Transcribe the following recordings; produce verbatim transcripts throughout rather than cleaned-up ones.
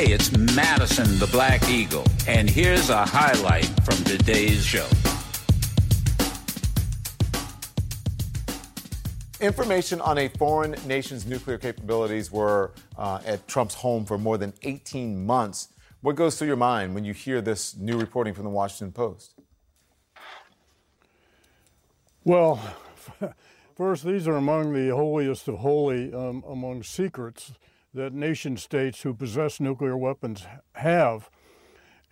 Hey, it's Madison the Black Eagle, and here's a highlight from today's show. Information on a foreign nation's nuclear capabilities were uh, at Trump's home for more than eighteen months. What goes through your mind when you hear this new reporting from The Washington Post? Well, first, these are among the holiest of holy, um, among secrets that nation states who possess nuclear weapons have.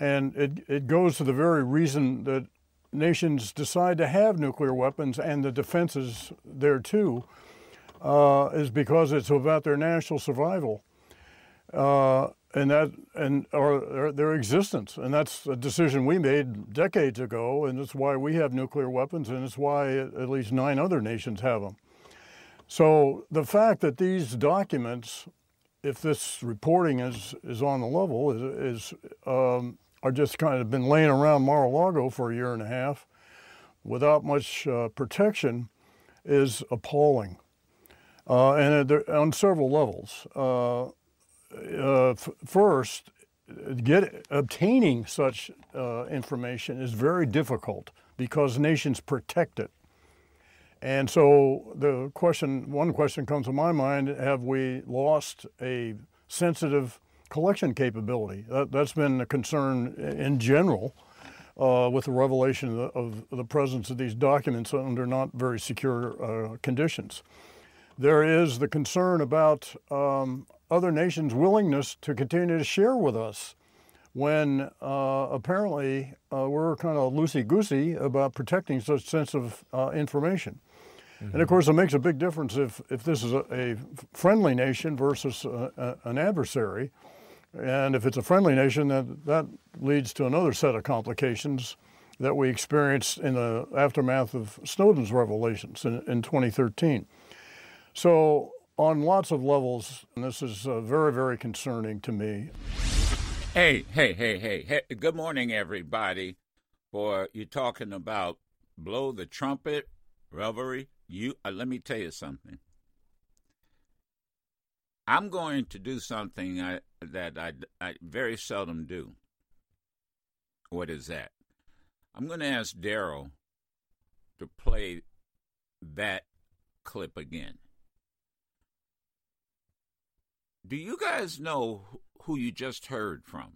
And it, it goes to the very reason that nations decide to have nuclear weapons and the defenses thereto uh, is because it's about their national survival uh, and that and or, or their existence. And that's a decision we made decades ago, and it's why we have nuclear weapons, and it's why at least nine other nations have them. So the fact that these documents, if this reporting is is on the level, is, is um, are just kind of been laying around Mar-a-Lago for a year and a half without much uh, protection is appalling. Uh, and uh, on several levels. Uh, uh, f- first, get, obtaining such uh, information is very difficult because nations protect it. And so the question, one question comes to my mind, have we lost a sensitive collection capability? That, that's been a concern in general uh, with the revelation of the, of the presence of these documents under not very secure uh, conditions. There is the concern about um, other nations' willingness to continue to share with us when uh, apparently uh, we're kind of loosey-goosey about protecting such sensitive uh, information. Mm-hmm. And of course, it makes a big difference if, if this is a, a friendly nation versus a, a, an adversary. And if it's a friendly nation, that, that leads to another set of complications that we experienced in the aftermath of Snowden's revelations in, in twenty thirteen. So on lots of levels, this is uh, very, very concerning to me. Hey, hey, hey, hey, hey, good morning, everybody. Or you're talking about blow the trumpet, revelry. You, uh, let me tell you something. I'm going to do something I, that I, I very seldom do. What is that? I'm going to ask Daryl to play that clip again. Do you guys know who you just heard from?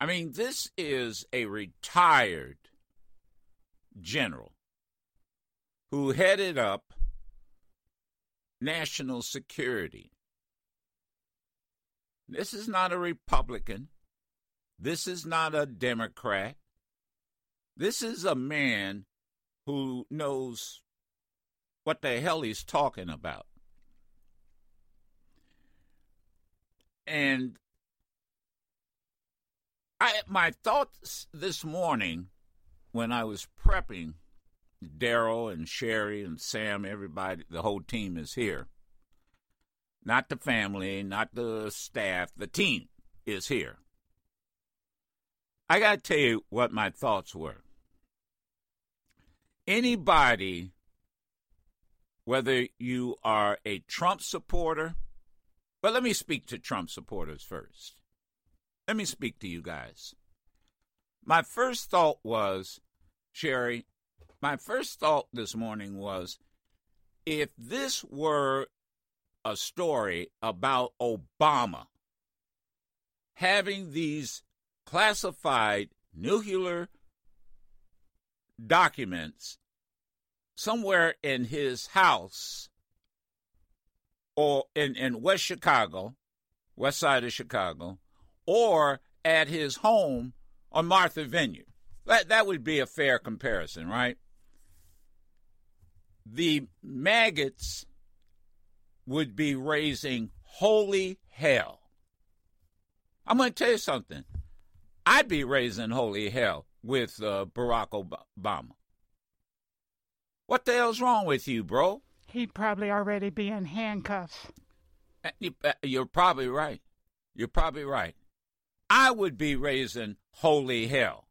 I mean, this is a retired general who headed up national security. This is not a Republican. This is not a Democrat. This is a man who knows what the hell he's talking about. And I, my thoughts this morning when I was prepping, Daryl and Sherry and Sam, everybody, the whole team is here. Not the family, not the staff, the team is here. I got to tell you what my thoughts were. Anybody, whether you are a Trump supporter, but let me speak to Trump supporters first. Let me speak to you guys. My first thought was, Sherry, my first thought this morning was, if this were a story about Obama having these classified nuclear documents somewhere in his house, or in, in West Chicago, west side of Chicago, or at his home on Martha's Vineyard. That, that would be a fair comparison, right? The maggots would be raising holy hell. I'm going to tell you something. I'd be raising holy hell with uh, Barack Obama. What the hell's wrong with you, bro? He'd probably already be in handcuffs. You're probably right. You're probably right. I would be raising holy hell.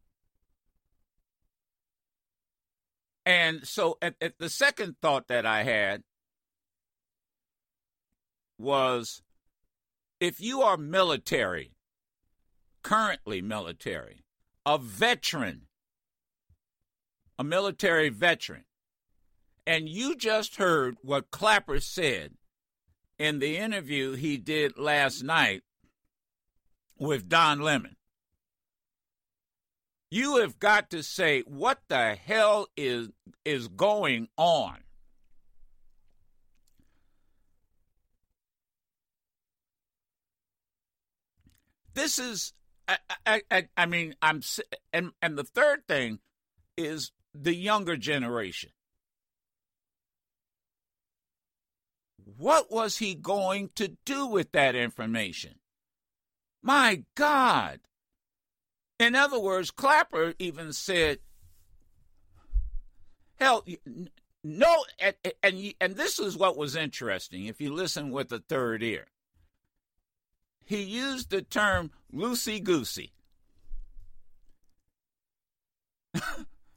And so at, at the second thought that I had was, If you are military, currently military, a veteran, a military veteran, and you just heard what Clapper said in the interview he did last night with Don Lemon, you have got to say, what the hell is is going on? This is, I, I, I, I mean, I'm, and, and the third thing is the younger generation. What was he going to do with that information? My God. In other words, Clapper even said, hell, no, and, and, and this is what was interesting, if you listen with a third ear. He used the term loosey-goosey.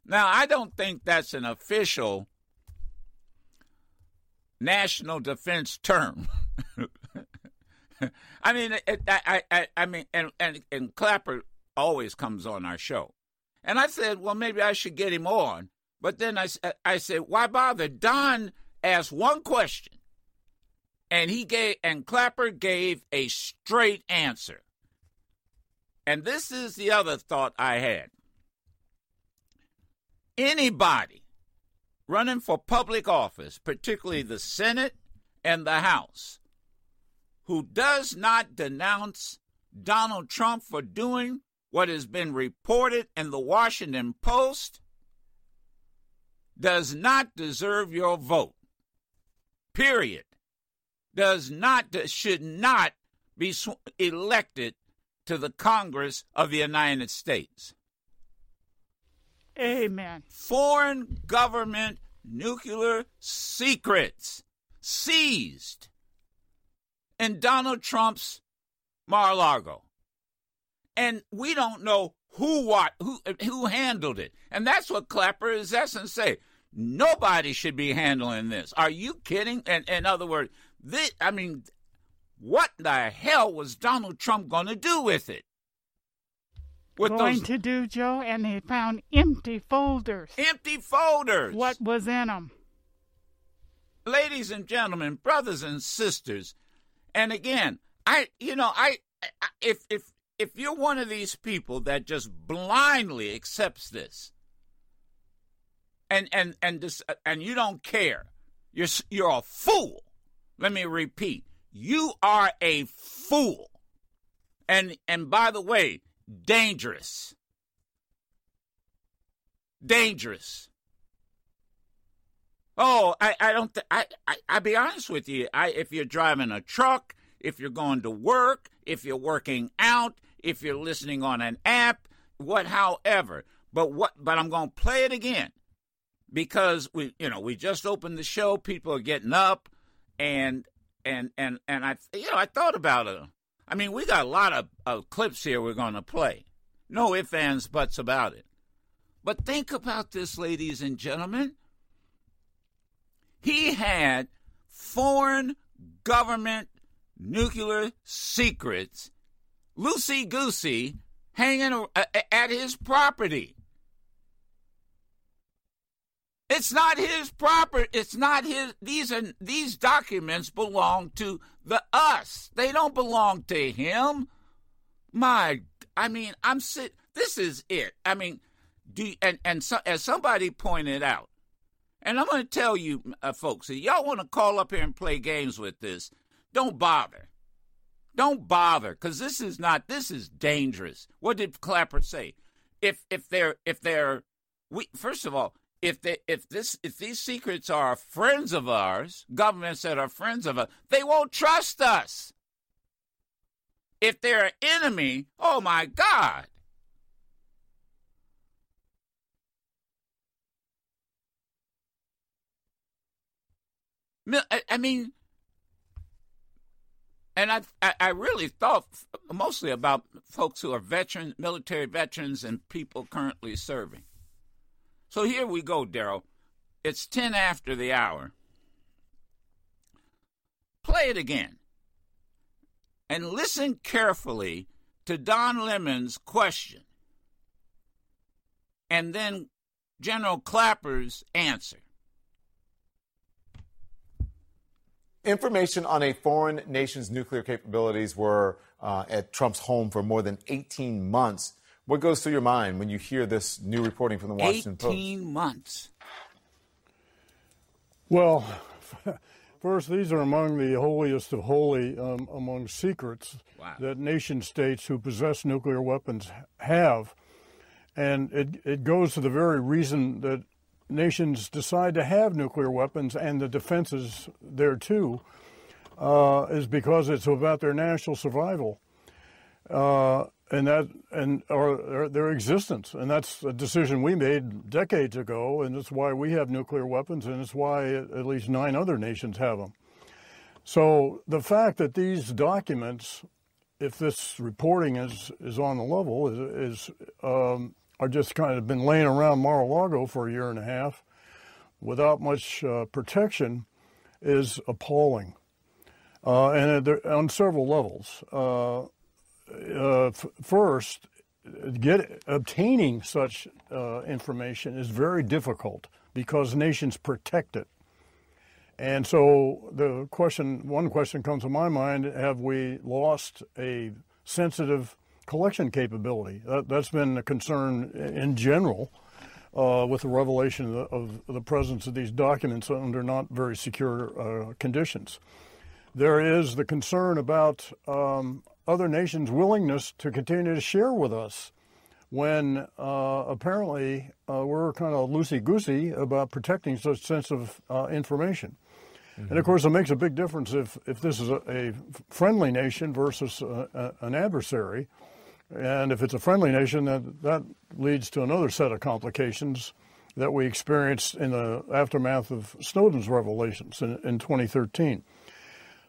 Now, I don't think that's an official national defense term. I mean, it, I, I, I mean, and, and, and Clapper always comes on our show. And I said, well, maybe I should get him on. But then I, I said, why bother? Don asked one question. And he gave, and Clapper gave a straight answer. And this is the other thought I had. Anybody running for public office, particularly the Senate and the House, who does not denounce Donald Trump for doing what has been reported in the Washington Post, does not deserve your vote. Period. Does not, should not be sw- elected to the Congress of the United States. Amen. Foreign government nuclear secrets seized in Donald Trump's Mar-a-Lago. And we don't know who what, who, who handled it. And that's what Clapper is essence say. Nobody should be handling this. Are you kidding? And in other words, This, I mean, what the hell was Donald Trump going to do with it? With going those... to do, Joe, and they found empty folders. Empty folders. What was in them? Ladies and gentlemen, brothers and sisters, and again, I, you know, I, I if if if you're one of these people that just blindly accepts this, and and and this, and you don't care, you're you're a fool. Let me repeat, you are a fool. And and by the way, dangerous. Dangerous. Oh, I, I don't, th- I, I, I'll be honest with you. I, if you're driving a truck, if you're going to work, if you're working out, if you're listening on an app, what, however. But what, but I'm going to play it again because we, you know, we just opened the show. People are getting up. And and and and I, you know, I thought about it. I mean, we got a lot of, of clips here we're going to play. No ifs, ands, buts about it. But think about this, ladies and gentlemen. He had foreign government nuclear secrets, loosey-goosey, hanging at his property. It's not his property. It's not his. These are, these documents belong to the us. They don't belong to him. My, I mean, I'm sit. This is it. I mean, do and and so, as somebody pointed out, and I'm going to tell you, uh, folks, if y'all want to call up here and play games with this, don't bother. Don't bother, because this is not. This is dangerous. What did Clapper say? If if they're if they're we first of all. If they, if this, if these secrets are friends of ours, governments that are friends of us, they won't trust us. If they're an enemy, oh my God. I mean, and I, I really thought mostly about folks who are veterans, military veterans, and people currently serving. So here we go, Daryl. It's ten after the hour. Play it again. and listen carefully to Don Lemon's question and then General Clapper's answer. Information on a foreign nation's nuclear capabilities were uh, at Trump's home for more than eighteen months. What goes through your mind when you hear this new reporting from The Washington Post? eighteen months. Well, first, these are among the holiest of holy, um, among secrets wow. that nation states who possess nuclear weapons have. And it, it goes to the very reason that nations decide to have nuclear weapons and the defenses thereto uh, is because it's about their national survival uh, and that and or, or their existence. And that's a decision we made decades ago, and it's why we have nuclear weapons, and it's why at least nine other nations have them. So the fact that these documents, if this reporting is, is on the level, is, is um, are just kind of been laying around Mar-a-Lago for a year and a half without much uh, protection is appalling. Uh, and uh, on several levels. Uh, uh, f- first, get, obtaining such uh, information is very difficult because nations protect it. And so the question, one question comes to my mind, have we lost a sensitive collection capability? That, that's been a concern in general uh, with the revelation of the, of the presence of these documents under not very secure uh, conditions. There is the concern about um, other nations' willingness to continue to share with us when uh, apparently uh, we're kind of loosey-goosey about protecting such sensitive uh, information. Mm-hmm. And, of course, it makes a big difference if, if this is a, a friendly nation versus a, a, an adversary. And if it's a friendly nation, that, that leads to another set of complications that we experienced in the aftermath of Snowden's revelations in, in twenty thirteen.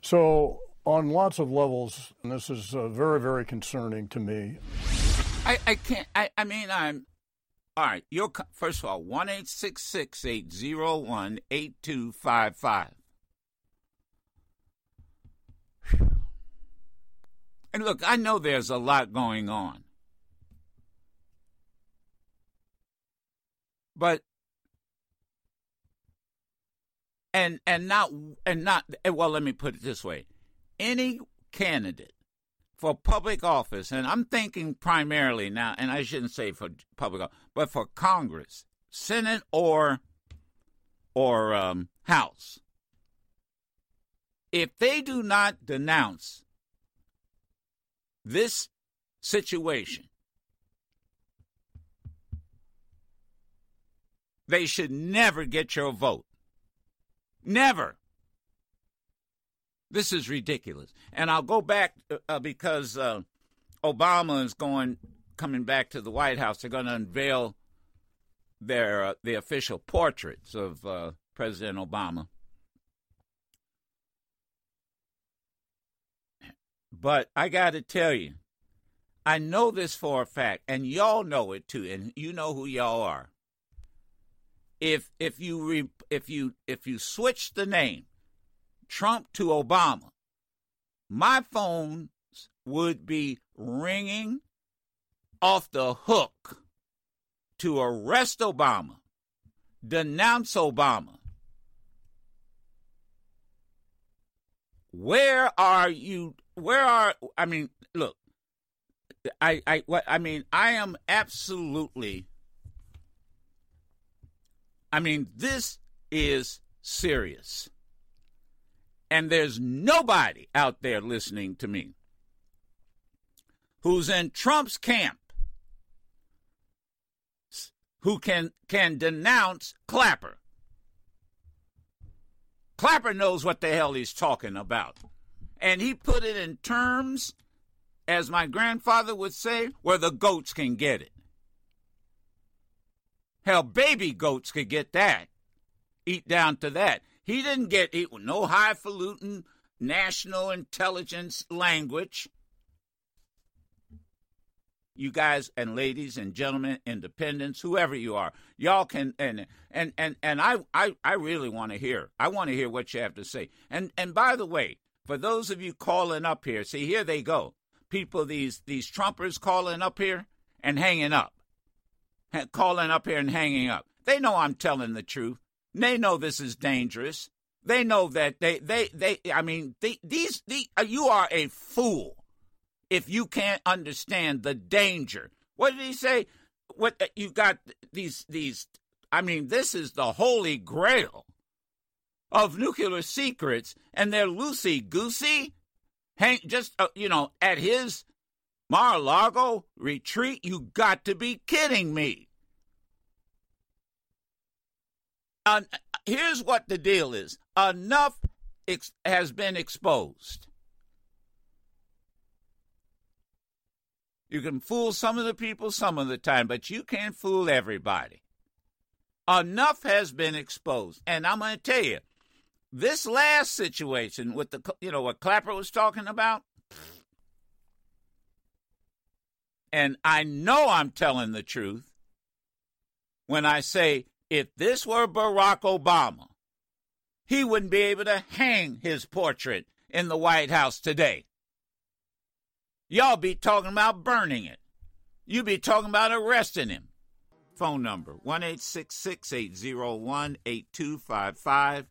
So on lots of levels, and this is uh, very, very concerning to me. I, I can't, I, I mean, I'm, all right, you're, first of all, one eight six six, eight oh one, eight two five five. And look, I know there's a lot going on. But and and not and not well, let me put it this way. Any candidate for public office, and I'm thinking primarily now, and I shouldn't say for public office, but for Congress, Senate or or um, House, if they do not denounce this situation, they should never get your vote. Never. This is ridiculous. And I'll go back uh, because uh, Obama is going coming back to the White House. They're going to unveil their uh, the official portraits of uh, President Obama. But I got to tell you, I know this for a fact, and y'all know it too, and you know who y'all are. If if you re, if you if you switch the name Trump to Obama, my phones would be ringing off the hook to arrest Obama, denounce Obama. Where are you? Where are, I mean, look, I, I, what, I mean, I am absolutely, I mean, this is serious. And there's nobody out there listening to me who's in Trump's camp who can, can denounce Clapper. Clapper knows what the hell he's talking about. And he put it in terms, as my grandfather would say, where the goats can get it. Hell, baby goats could get that, eat down to that. He didn't get it, no highfalutin national intelligence language. You guys and ladies and gentlemen, independents, whoever you are, y'all can, and and and, and I, I, I really want to hear. I want to hear what you have to say. And and by the way, For those of you calling up here, see, here they go. People, these these Trumpers calling up here and hanging up. Ha- calling up here and hanging up. They know I'm telling the truth. They know this is dangerous. They know that they, they, they I mean, they, these, the you are a fool if you can't understand the danger. What did he say? What you got these, these, I mean, this is the holy grail of nuclear secrets, and they're loosey-goosey. Hang, just, uh, you know, at his Mar-a-Lago retreat, you got to be kidding me. Uh, here's what the deal is. Enough ex- has been exposed. You can fool some of the people some of the time, but you can't fool everybody. Enough has been exposed. And I'm going to tell you, this last situation with the, you know, what Clapper was talking about, and I know I'm telling the truth when I say, if this were Barack Obama, he wouldn't be able to hang his portrait in the White House today. Y'all be talking about burning it. You be talking about arresting him. Phone number, one eight six six, eight oh one, eight two five five.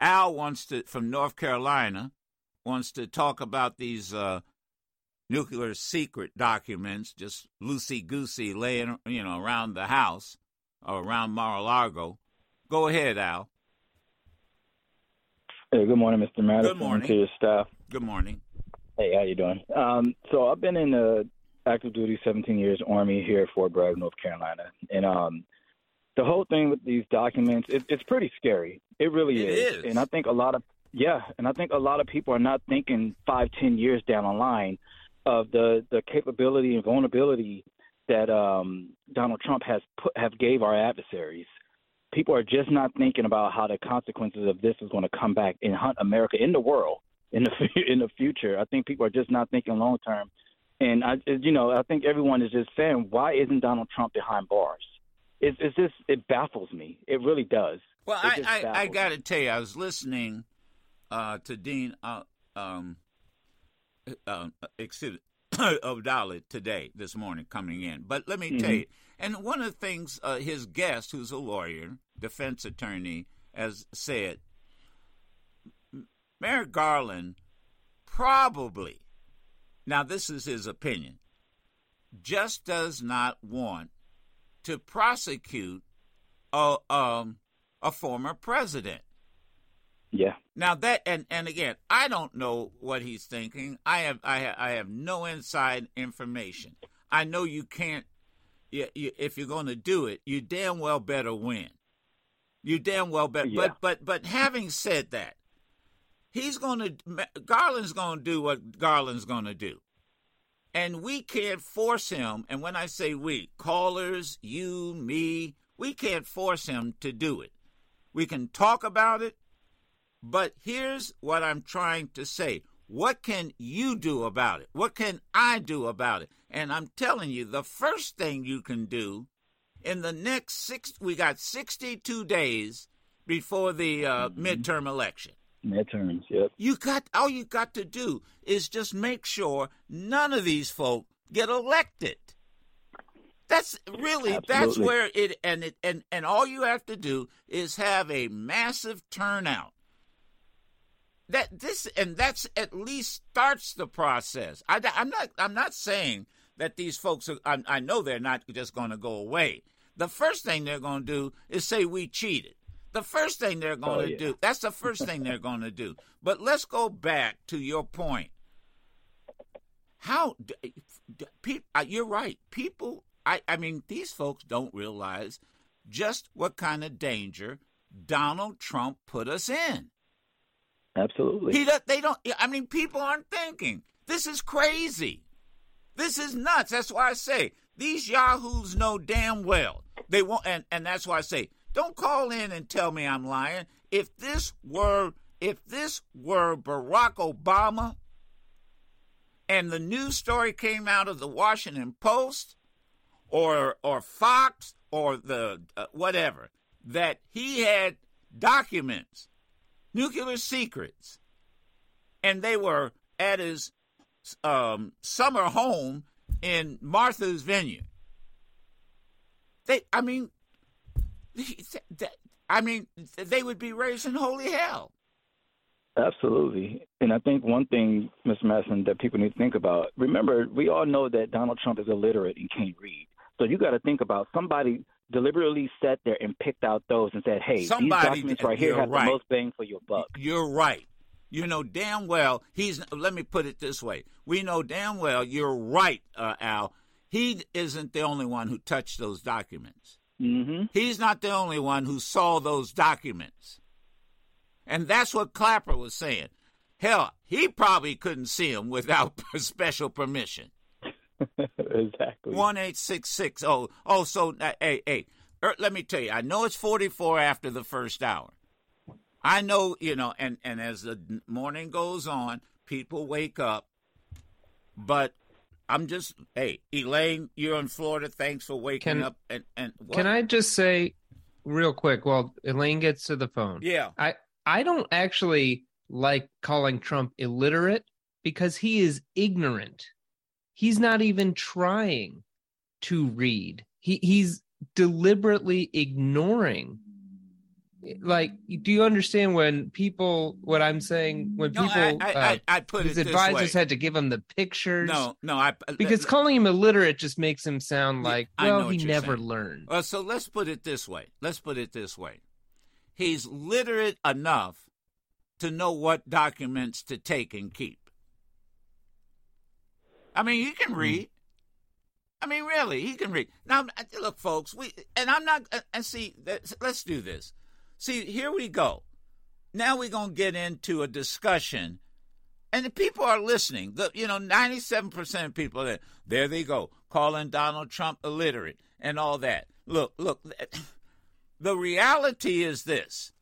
Al wants to, from North Carolina, wants to talk about these uh, nuclear secret documents, just loosey-goosey laying, you know, around the house or around Mar-a-Lago. Go ahead, Al. Hey, good morning, Mister Madison. Good morning. To your staff. Good morning. Hey, how you doing? Um, so I've been in the active duty seventeen years Army here at Fort Bragg, North Carolina. And um, the whole thing with these documents, it, it's pretty scary. It really it is. is. And I think a lot of, yeah, and I think a lot of people are not thinking five, ten years down the line of the, the capability and vulnerability that um, Donald Trump has put, have gave our adversaries. People are just not thinking about how the consequences of this is going to come back and hunt America in the world. In the in the future, I think people are just not thinking long term, and I, you know, I think everyone is just saying, why isn't Donald Trump behind bars? It's it's just it baffles me. It really does. Well, it I I, I got to tell you, I was listening uh, to Dean uh, um, uh, excuse Abdallah today this morning coming in, but let me mm-hmm. tell you, and one of the things uh, his guest, who's a lawyer, defense attorney, has said. Merrick Garland probably, now this is his opinion, just does not want to prosecute a um, a former president. Yeah. Now that, and, and again, I don't know what he's thinking. I have I have, I have no inside information. I know you can't. You, you, if you're going to do it, you damn well better win. You damn well better. Yeah. But but but having said that. He's going to, Garland's going to do what Garland's going to do. And we can't force him, and when I say we, callers, you, me, we can't force him to do it. We can talk about it, but here's what I'm trying to say. What can you do about it? What can I do about it? And I'm telling you, the first thing you can do in the next six, we got sixty-two days before the uh, mm-hmm. midterm election. Midterms, yep. You got all you got to do is just make sure none of these folk get elected. That's really Absolutely. that's where it and it and, and all you have to do is have a massive turnout. That this and that's at least starts the process. I, I'm not I'm not saying that these folks are, I, I know they're not just going to go away. The first thing they're going to do is say we cheated. The first thing they're going oh, to yeah. do, that's the first thing they're going to do. But let's go back to your point. How, do, do, pe- you're right. People, I, I mean, these folks don't realize just what kind of danger Donald Trump put us in. Absolutely. He don't, they don't, I mean, people aren't thinking. This is crazy. This is nuts. That's why I say these yahoos know damn well. They won't, and, and that's why I say, don't call in and tell me I'm lying. If this were if this were Barack Obama and the news story came out of The Washington Post or or Fox or the uh, whatever, that he had documents, nuclear secrets, and they were at his um, summer home in Martha's Vineyard. They, I mean, I mean, they would be raising holy hell. Absolutely. And I think one thing, Mister Madison, that people need to think about, remember, we all know that Donald Trump is illiterate and can't read. So you got to think about somebody deliberately sat there and picked out those and said, hey, somebody, these documents right here have right. the most bang for your buck. You're right. You know damn well he's – let me put it this way. We know damn well you're right, uh, Al. He isn't the only one who touched those documents. Mm-hmm. He's not the only one who saw those documents. And that's what Clapper was saying. Hell, he probably couldn't see them without special permission. Exactly. one eight six six Oh, oh, so, uh, hey, hey, er, let me tell you, I know it's forty-four after the first hour. I know, you know, and, and as the morning goes on, people wake up. But I'm just, hey, Elaine, you're in Florida. Thanks for waking can, up. And, and what? Can I just say real quick while Elaine gets to the phone? Yeah. I, I don't actually like calling Trump illiterate because he is ignorant. He's not even trying to read. He he's deliberately ignoring. Like, do you understand when people, what I'm saying, when no, people, I, I, uh, I, I put his it advisors way. had to give him the pictures? No, no. I, because I, calling him illiterate just makes him sound like, I well, he never saying. learned. Well, so let's put it this way. Let's put it this way. He's literate enough to know what documents to take and keep. I mean, he can read. I mean, really, he can read. Now, look, folks, we and I'm not, and see, let's do this. See, here we go. Now we're going to get into a discussion, and the people are listening. The, you know, ninety-seven percent of people, there, there they go, calling Donald Trump illiterate and all that. Look, look, the reality is this.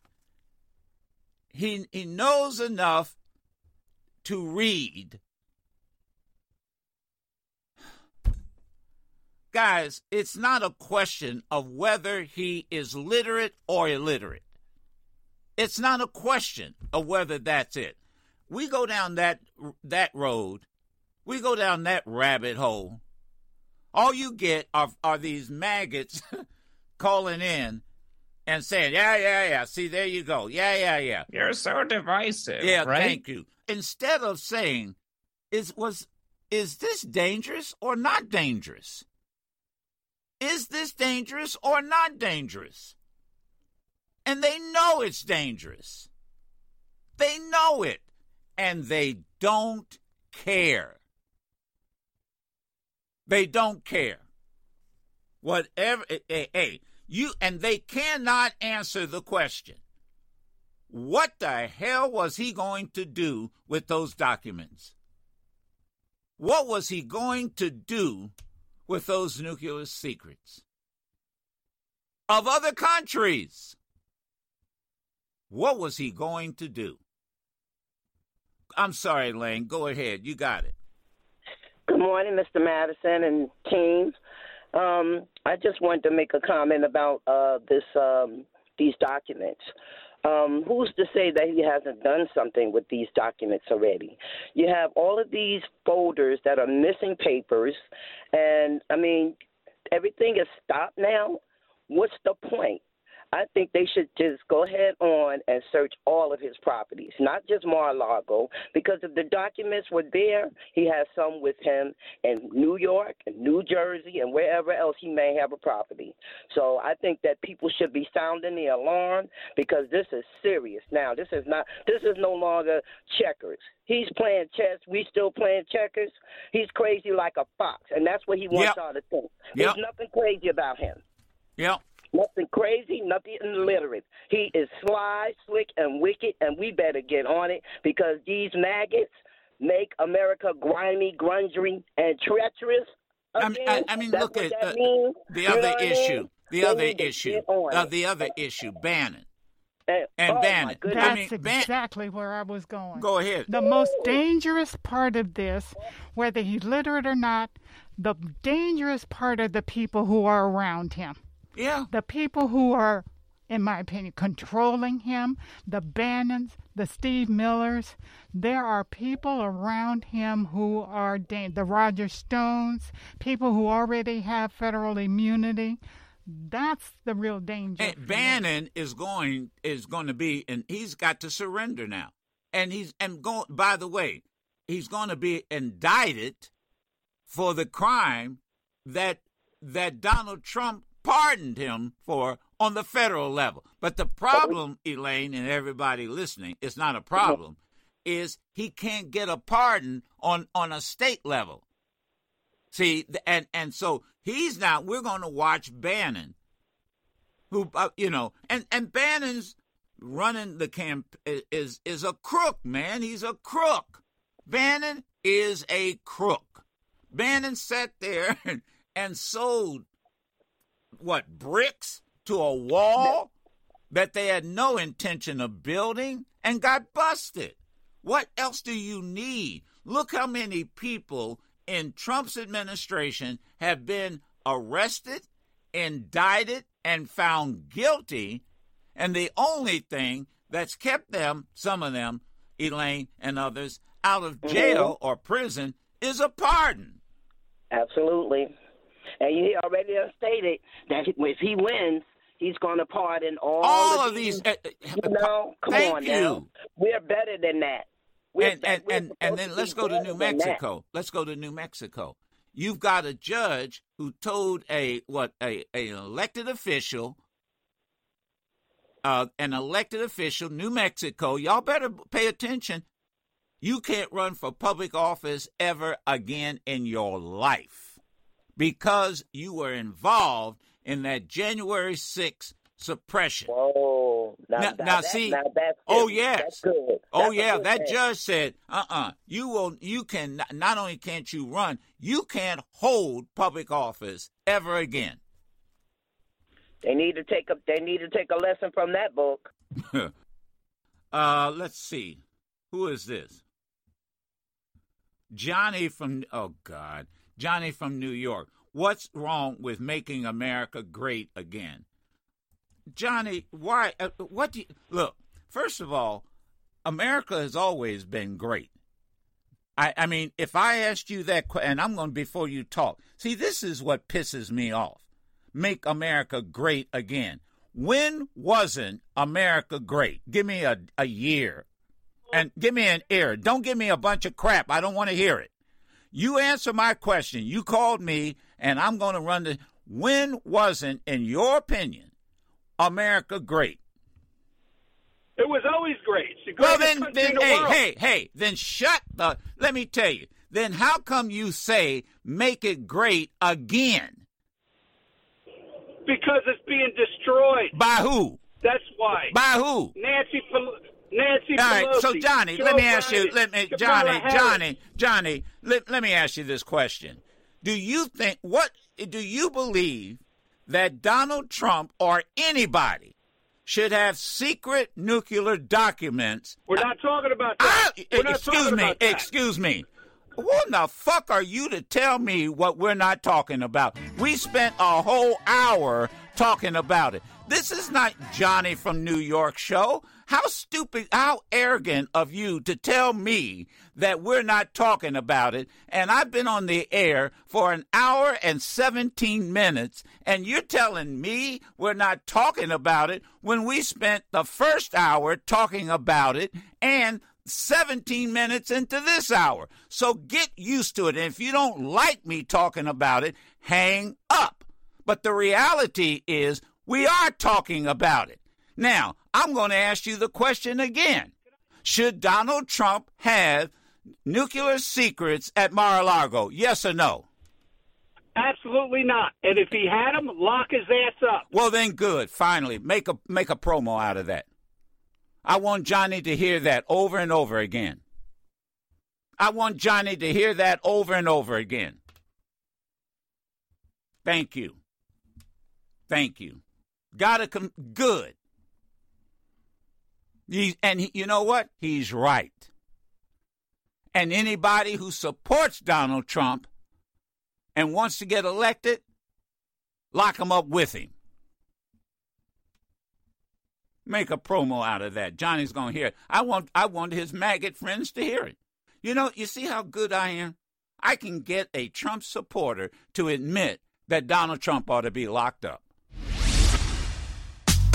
He he knows enough to read. Guys, it's not a question of whether he is literate or illiterate. It's not a question of whether that's it. We go down that that road. We go down that rabbit hole. All you get are, are these maggots calling in and saying, yeah, yeah, yeah, see, there you go. Yeah, yeah, yeah. You're so divisive, yeah, right? Thank you. Instead of saying, is was is this dangerous or not dangerous? Is this dangerous or not dangerous? And they know it's dangerous. They know it. And they don't care. They don't care. Whatever, hey, hey, you, and they cannot answer the question. What the hell was he going to do with those documents? What was he going to do with those nuclear secrets of other countries? What was he going to do? I'm sorry, Lane. Go ahead. You got it. Good morning, Mister Madison and team. Um, I just wanted to make a comment about uh, this um, these documents. Um, who's to say that he hasn't done something with these documents already? You have all of these folders that are missing papers, and, I mean, everything is stopped now. What's the point? I think they should just go ahead on and search all of his properties, not just Mar-a-Lago, because if the documents were there, he has some with him in New York and New Jersey and wherever else he may have a property. So I think that people should be sounding the alarm because this is serious now. This is not. This is no longer checkers. He's playing chess. We still playing checkers. He's crazy like a fox, and that's what he wants yep. y'all to think. There's yep. nothing crazy about him. Yep. Nothing crazy, nothing illiterate. He is sly, slick, and wicked, and we better get on it because these maggots make America grimy, grungy, and treacherous. Again. I mean, I, I mean look at uh, the other issue. The other issue. Uh, the other issue, Bannon. And, and oh Bannon. That's I mean, exactly Ban- where I was going. Go ahead. The Ooh. most dangerous part of this, whether he's literate or not, the dangerous part are the people who are around him. Yeah. The people who are in my opinion, controlling him, the Bannons, the Steve Millers. There are people around him who are, da- the Roger Stones, people who already have federal immunity. That's the real danger. And Bannon is going is going to be, and he's got to surrender now. And he's and going. By the way, he's going to be indicted for the crime that that Donald Trump pardoned him for on the federal level. But the problem, Elaine, and everybody listening, it's not a problem, is he can't get a pardon on, on a state level. See, and, and so he's now, we're going to watch Bannon, who, uh, you know, and, and Bannon's running the camp is, is a crook, man. He's a crook. Bannon is a crook. Bannon sat there and, and sold, what, bricks to a wall that they had no intention of building and got busted. What else do you need? Look how many people in Trump's administration have been arrested, indicted, and found guilty. And the only thing that's kept them, some of them, Elaine and others, out of jail or prison is a pardon. Absolutely. And he already stated that if he wins, he's going to pardon all, all of these. these uh, you know, come thank on you. Now. We're better than that. And, and, and, and then let's go to New Mexico. Let's go to New Mexico. You've got a judge who told a what a, a elected official, uh, an elected official, New Mexico, y'all better pay attention. You can't run for public office ever again in your life because you were involved in that January sixth suppression. Whoa. Now, now, now, now that, see, now that's oh, yes. That's oh, yeah, that thing. Judge said, uh-uh, you will, you can, not only can't you run, you can't hold public office ever again. They need to take a, they need to take a lesson from that book. uh, let's see. Who is this? Johnny from, oh, God, Johnny from New York. What's wrong with making America great again? Johnny, why, uh, what do you, look, first of all, America has always been great. I, I mean, if I asked you that, and I'm going to, before you talk, see, this is what pisses me off. Make America great again. When wasn't America great? Give me a, a year and give me an era. Don't give me a bunch of crap. I don't want to hear it. You answer my question. You called me, and I'm going to run the, when wasn't, in your opinion, America great? It was always great. Well, then, then the hey, world. hey, hey, then shut the, let me tell you, then how come you say make it great again? Because it's being destroyed. By who? That's why. By who? Nancy Pelosi. Nancy Pelosi. All right, Pelosi, so Johnny, Joe let me ask Biden, you, let me, Johnny, Johnny, Johnny, Johnny, let, let me ask you this question. Do you think, what, do you believe that Donald Trump or anybody should have secret nuclear documents? We're not talking about that. I, we're not excuse me, about that. excuse me. What the fuck are you to tell me what we're not talking about? We spent a whole hour talking about it. This is not Johnny from New York show. How stupid, how arrogant of you to tell me that we're not talking about it, and I've been on the air for an hour and seventeen minutes, and you're telling me we're not talking about it when we spent the first hour talking about it and seventeen minutes into this hour. So get used to it, and if you don't like me talking about it, hang up. But the reality is we are talking about it. Now, I'm going to ask you the question again. Should Donald Trump have nuclear secrets at Mar-a-Lago? Yes or no? Absolutely not. And if he had them, lock his ass up. Well, then good. Finally, make a make a promo out of that. I want Johnny to hear that over and over again. I want Johnny to hear that over and over again. Thank you. Thank you. Gotta come. Good. He, and he, you know what? He's right. And anybody who supports Donald Trump and wants to get elected, lock him up with him. Make a promo out of that. Johnny's going to hear it. I want I want his maggot friends to hear it. You know, you see how good I am? I can get a Trump supporter to admit that Donald Trump ought to be locked up.